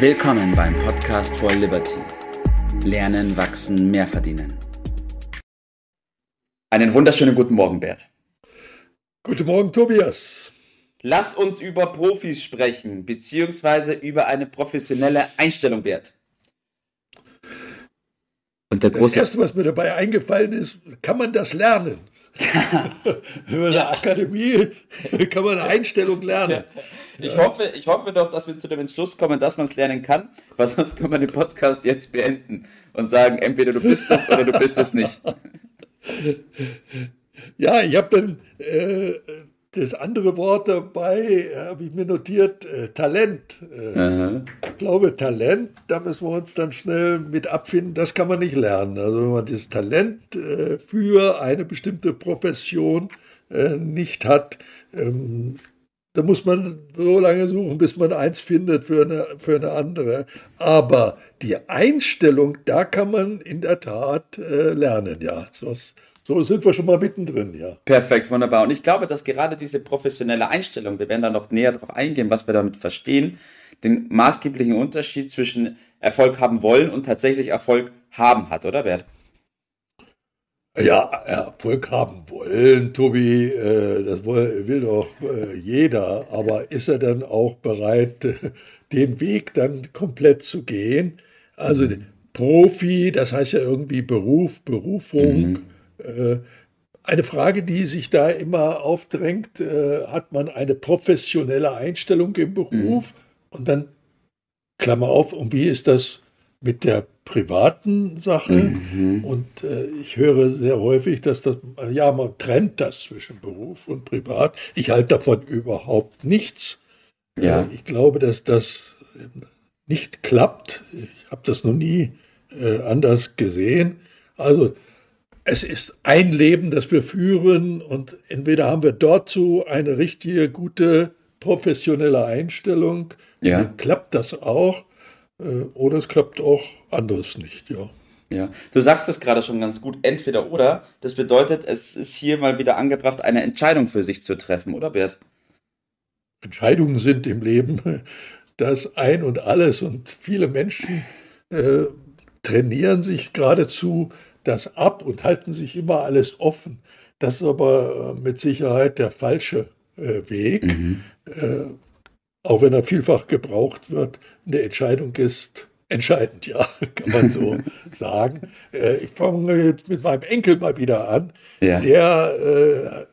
Willkommen beim Podcast for Liberty. Lernen, wachsen, mehr verdienen. Einen wunderschönen guten Morgen, Bert. Guten Morgen, Tobias. Lass uns über Profis sprechen, beziehungsweise über eine professionelle Einstellung, Bert. Und das Erste, was mir dabei eingefallen ist, kann man das lernen? Über eine Akademie kann man eine Einstellung lernen. Ich hoffe doch, dass wir zu dem Entschluss kommen, dass man es lernen kann, weil sonst können wir den Podcast jetzt beenden und sagen, entweder du bist das oder du bist das nicht. Ja, ich habe dann das andere Wort dabei, habe ich mir notiert, Talent. Ich glaube, Talent, da müssen wir uns dann schnell mit abfinden, das kann man nicht lernen. Also wenn man das Talent für eine bestimmte Profession nicht hat, da muss man so lange suchen, bis man eins findet für eine andere. Aber die Einstellung, da kann man in der Tat lernen, ja. So sind wir schon mal mittendrin, ja. Perfekt, wunderbar. Und ich glaube, dass gerade diese professionelle Einstellung, wir werden da noch näher drauf eingehen, was wir damit verstehen, den maßgeblichen Unterschied zwischen Erfolg haben wollen und tatsächlich Erfolg haben hat, oder Bert? Ja, Erfolg haben wollen, Tobi, das will doch jeder. Aber ist er dann auch bereit, den Weg dann komplett zu gehen? Also Profi, das heißt ja irgendwie Beruf, Berufung. Eine Frage, die sich da immer aufdrängt, hat man eine professionelle Einstellung im Beruf? Und dann, Klammer auf, und wie ist das mit der privaten Sache? Und ich höre sehr häufig, dass man trennt das zwischen Beruf und Privat. Ich halte davon überhaupt nichts. Ja. Ich glaube, dass das nicht klappt. Ich habe das noch nie anders gesehen. Also, es ist ein Leben, das wir führen, und entweder haben wir dazu eine richtige, gute, professionelle Einstellung, dann klappt das auch, oder es klappt auch anderes nicht, ja. Ja, du sagst das gerade schon ganz gut, entweder oder, das bedeutet, es ist hier mal wieder angebracht, eine Entscheidung für sich zu treffen, oder Bert? Entscheidungen sind im Leben das Ein und Alles, und viele Menschen trainieren sich geradezu das ab und halten sich immer alles offen. Das ist aber mit Sicherheit der falsche Weg, auch wenn er vielfach gebraucht wird. Eine Entscheidung ist entscheidend, ja, kann man so sagen. Ich fange jetzt mit meinem Enkel mal wieder an. Ja. Der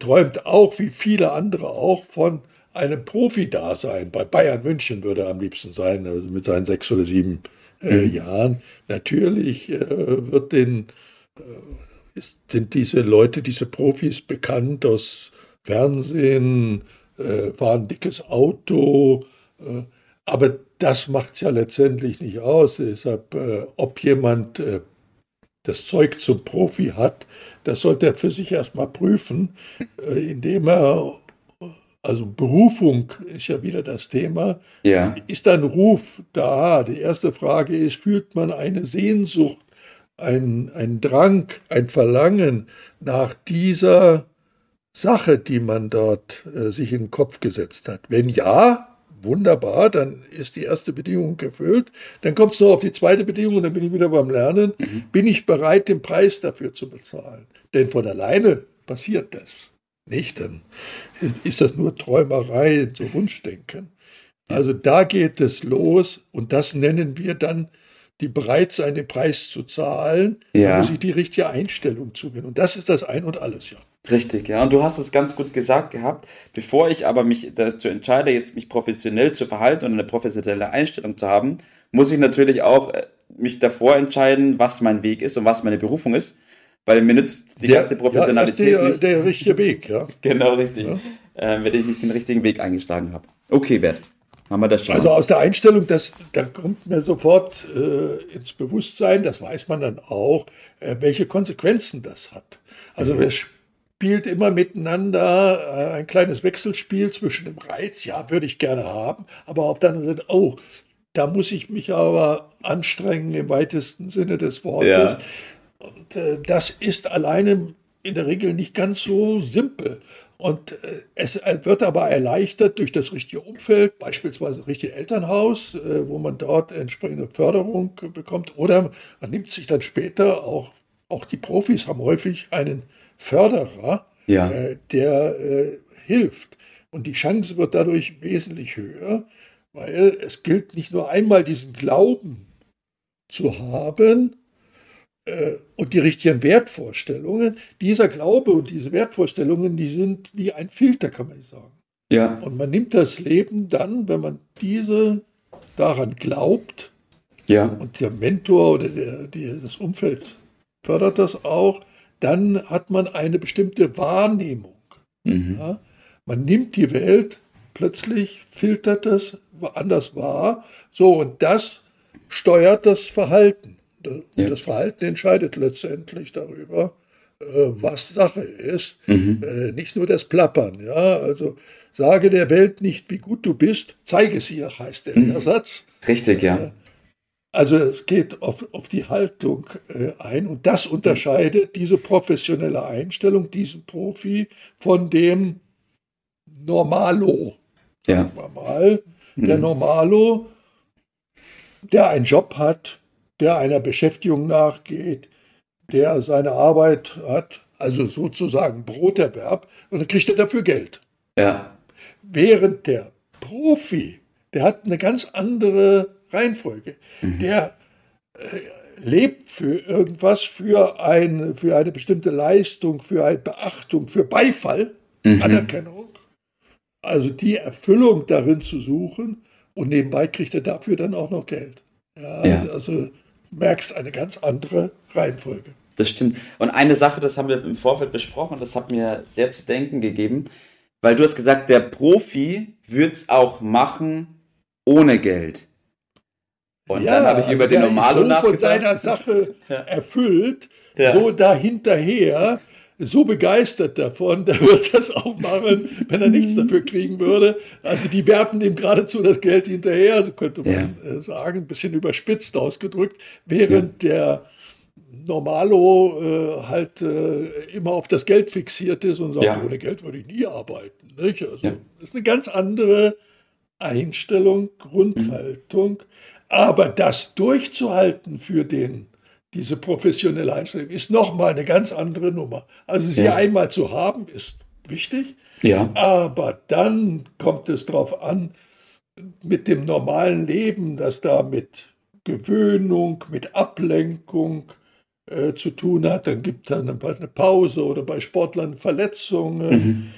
träumt auch, wie viele andere auch, von einem Profi-Dasein. Bei Bayern München würde er am liebsten sein, also mit seinen 6 oder 7 Jahren. Natürlich sind diese Leute, diese Profis bekannt aus Fernsehen, fahren ein dickes Auto, aber das macht es ja letztendlich nicht aus. Deshalb, ob jemand das Zeug zum Profi hat, das sollte er für sich erstmal prüfen, indem er, also Berufung ist ja wieder das Thema. Ja. Ist ein Ruf da? Die erste Frage ist, fühlt man eine Sehnsucht, einen Drang, ein Verlangen nach dieser Sache, die man dort sich in den Kopf gesetzt hat? Wenn ja, wunderbar, dann ist die erste Bedingung erfüllt. Dann kommt es noch auf die zweite Bedingung, und dann bin ich wieder beim Lernen. Bin ich bereit, den Preis dafür zu bezahlen? Denn von alleine passiert das nicht, dann ist das nur Träumerei, so Wunschdenken. Also da geht es los, und das nennen wir dann die Bereitsein, den Preis zu zahlen, muss ich die richtige Einstellung zugewinnen. Und das ist das Ein und Alles, ja. Richtig, ja. Und du hast es ganz gut gesagt gehabt, bevor ich aber mich dazu entscheide, jetzt mich professionell zu verhalten und eine professionelle Einstellung zu haben, muss ich natürlich auch mich davor entscheiden, was mein Weg ist und was meine Berufung ist. Weil mir nützt die ganze Professionalität nicht. Der richtige Weg, ja. Genau, richtig. Ja. Wenn ich nicht den richtigen Weg eingeschlagen habe. Okay, Bert, haben wir das schon. Also aus der Einstellung, da kommt mir sofort ins Bewusstsein, das weiß man dann auch, welche Konsequenzen das hat. Also wir spielt immer miteinander ein kleines Wechselspiel zwischen dem Reiz, ja, würde ich gerne haben, aber auf der anderen Seite, oh, da muss ich mich aber anstrengen im weitesten Sinne des Wortes. Ja. Und das ist alleine in der Regel nicht ganz so simpel. Und es wird aber erleichtert durch das richtige Umfeld, beispielsweise das richtige Elternhaus, wo man dort entsprechende Förderung bekommt. Oder man nimmt sich dann später, auch die Profis haben häufig einen Förderer, ja, der hilft. Und die Chance wird dadurch wesentlich höher, weil es gilt, nicht nur einmal diesen Glauben zu haben, und die richtigen Wertvorstellungen. Dieser Glaube und diese Wertvorstellungen, die sind wie ein Filter, kann man sagen. Ja. Und man nimmt das Leben dann, wenn man daran glaubt, ja, und der Mentor oder das Umfeld fördert das auch, dann hat man eine bestimmte Wahrnehmung. Mhm. Ja? Man nimmt die Welt plötzlich, filtert das anders wahr, so, und das steuert das Verhalten. Ja. Das Verhalten entscheidet letztendlich darüber, was Sache ist. Mhm. Nicht nur das Plappern. Ja? Also sage der Welt nicht, wie gut du bist, zeige es ihr, heißt der Satz. Richtig, ja. Also es geht auf die Haltung ein, und das unterscheidet diese professionelle Einstellung, diesen Profi, von dem Normalo. Sagen wir mal. Der Normalo, der einen Job hat, der einer Beschäftigung nachgeht, der seine Arbeit hat, also sozusagen Broterwerb, und dann kriegt er dafür Geld. Ja. Während der Profi, der hat eine ganz andere Reihenfolge. Mhm. Der lebt für irgendwas, für eine bestimmte Leistung, für eine Beachtung, für Beifall, Anerkennung. Also die Erfüllung darin zu suchen, und nebenbei kriegt er dafür dann auch noch Geld. Ja. Also merkst eine ganz andere Reihenfolge. Das stimmt. Und eine Sache, das haben wir im Vorfeld besprochen, das hat mir sehr zu denken gegeben, weil du hast gesagt, der Profi würde es auch machen ohne Geld. Und ja, dann habe ich über den Normalo nachgedacht. Der ist so von seiner Sache erfüllt, so dahinterher, so begeistert davon, der wird das auch machen, wenn er nichts dafür kriegen würde. Also die werfen dem geradezu das Geld hinterher, so könnte man sagen, ein bisschen überspitzt ausgedrückt, während der Normalo halt immer auf das Geld fixiert ist und sagt, ohne Geld würde ich nie arbeiten. Nicht? Also das ist eine ganz andere Einstellung, Grundhaltung. Aber das durchzuhalten für diese professionelle Einstellung ist nochmal eine ganz andere Nummer. Also sie einmal zu haben, ist wichtig, aber dann kommt es darauf an, mit dem normalen Leben, das da mit Gewöhnung, mit Ablenkung zu tun hat. Dann gibt es eine Pause oder bei Sportlern Verletzungen.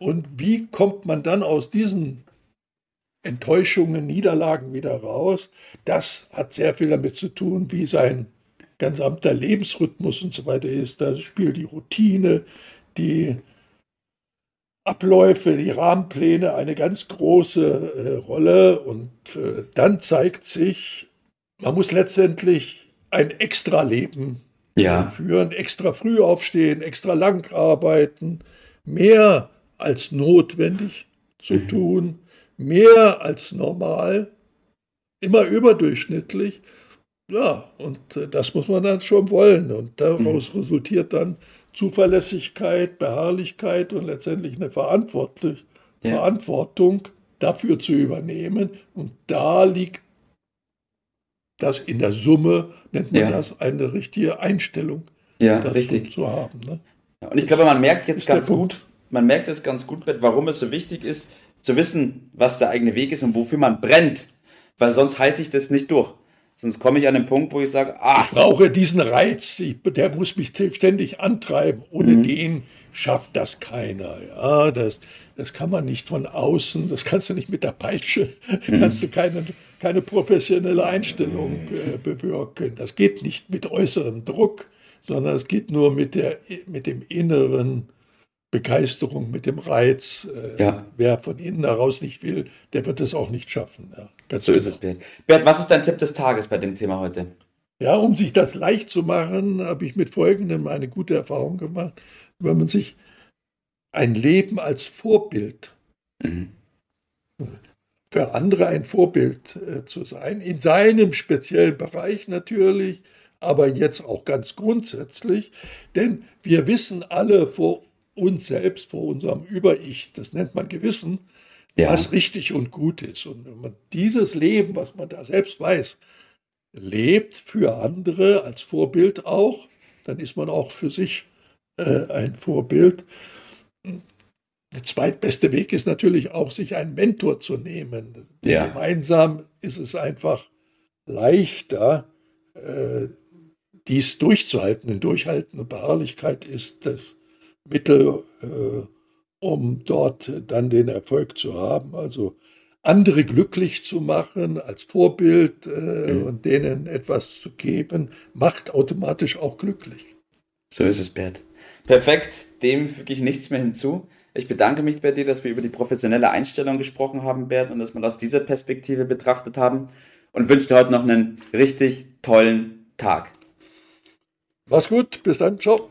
Und wie kommt man dann aus diesen Enttäuschungen, Niederlagen wieder raus? Das hat sehr viel damit zu tun, wie sein gesamter Lebensrhythmus und so weiter ist. Da spielt die Routine, die Abläufe, die Rahmenpläne eine ganz große Rolle, und dann zeigt sich, man muss letztendlich ein extra Leben führen, extra früh aufstehen, extra lang arbeiten, mehr als notwendig zu tun, mehr als normal, immer überdurchschnittlich. Ja, und das muss man dann schon wollen. Und daraus resultiert dann Zuverlässigkeit, Beharrlichkeit und letztendlich eine Verantwortung dafür zu übernehmen. Und da liegt das in der Summe, nennt man das, eine richtige Einstellung, richtig zu haben. Ne? Ja, und ich glaube, man merkt jetzt ganz gut, warum es so wichtig ist, zu wissen, was der eigene Weg ist und wofür man brennt. Weil sonst halte ich das nicht durch. Sonst komme ich an den Punkt, wo ich sage, ich brauche diesen Reiz, der muss mich ständig antreiben. Ohne den schafft das keiner. Ja, das kann man nicht von außen, das kannst du nicht mit der Peitsche, kannst du keine professionelle Einstellung bewirken. Das geht nicht mit äußerem Druck, sondern es geht nur mit dem inneren Begeisterung, mit dem Reiz. Wer von innen heraus nicht will, der wird das auch nicht schaffen. Ja, ganz so genau. Ist es, Bert. Bert, was ist dein Tipp des Tages bei dem Thema heute? Ja, um sich das leicht zu machen, habe ich mit Folgendem eine gute Erfahrung gemacht. Wenn man sich ein Leben als Vorbild, für andere ein Vorbild zu sein, in seinem speziellen Bereich natürlich, aber jetzt auch ganz grundsätzlich, denn wir wissen alle vor uns selbst, vor unserem Über-Ich, das nennt man Gewissen, ja, was richtig und gut ist. Und wenn man dieses Leben, was man da selbst weiß, lebt für andere als Vorbild auch, dann ist man auch für sich ein Vorbild. Der zweitbeste Weg ist natürlich auch, sich einen Mentor zu nehmen. Ja. Gemeinsam ist es einfach leichter, dies durchzuhalten. Denn Durchhalten und Beharrlichkeit ist das Mittel, um dort dann den Erfolg zu haben. Also andere glücklich zu machen als Vorbild und denen etwas zu geben, macht automatisch auch glücklich. So ist es, Bert. Perfekt, dem füge ich nichts mehr hinzu. Ich bedanke mich bei dir, dass wir über die professionelle Einstellung gesprochen haben, Bert, und dass wir das aus dieser Perspektive betrachtet haben, und wünsche dir heute noch einen richtig tollen Tag. Mach's gut, bis dann, ciao.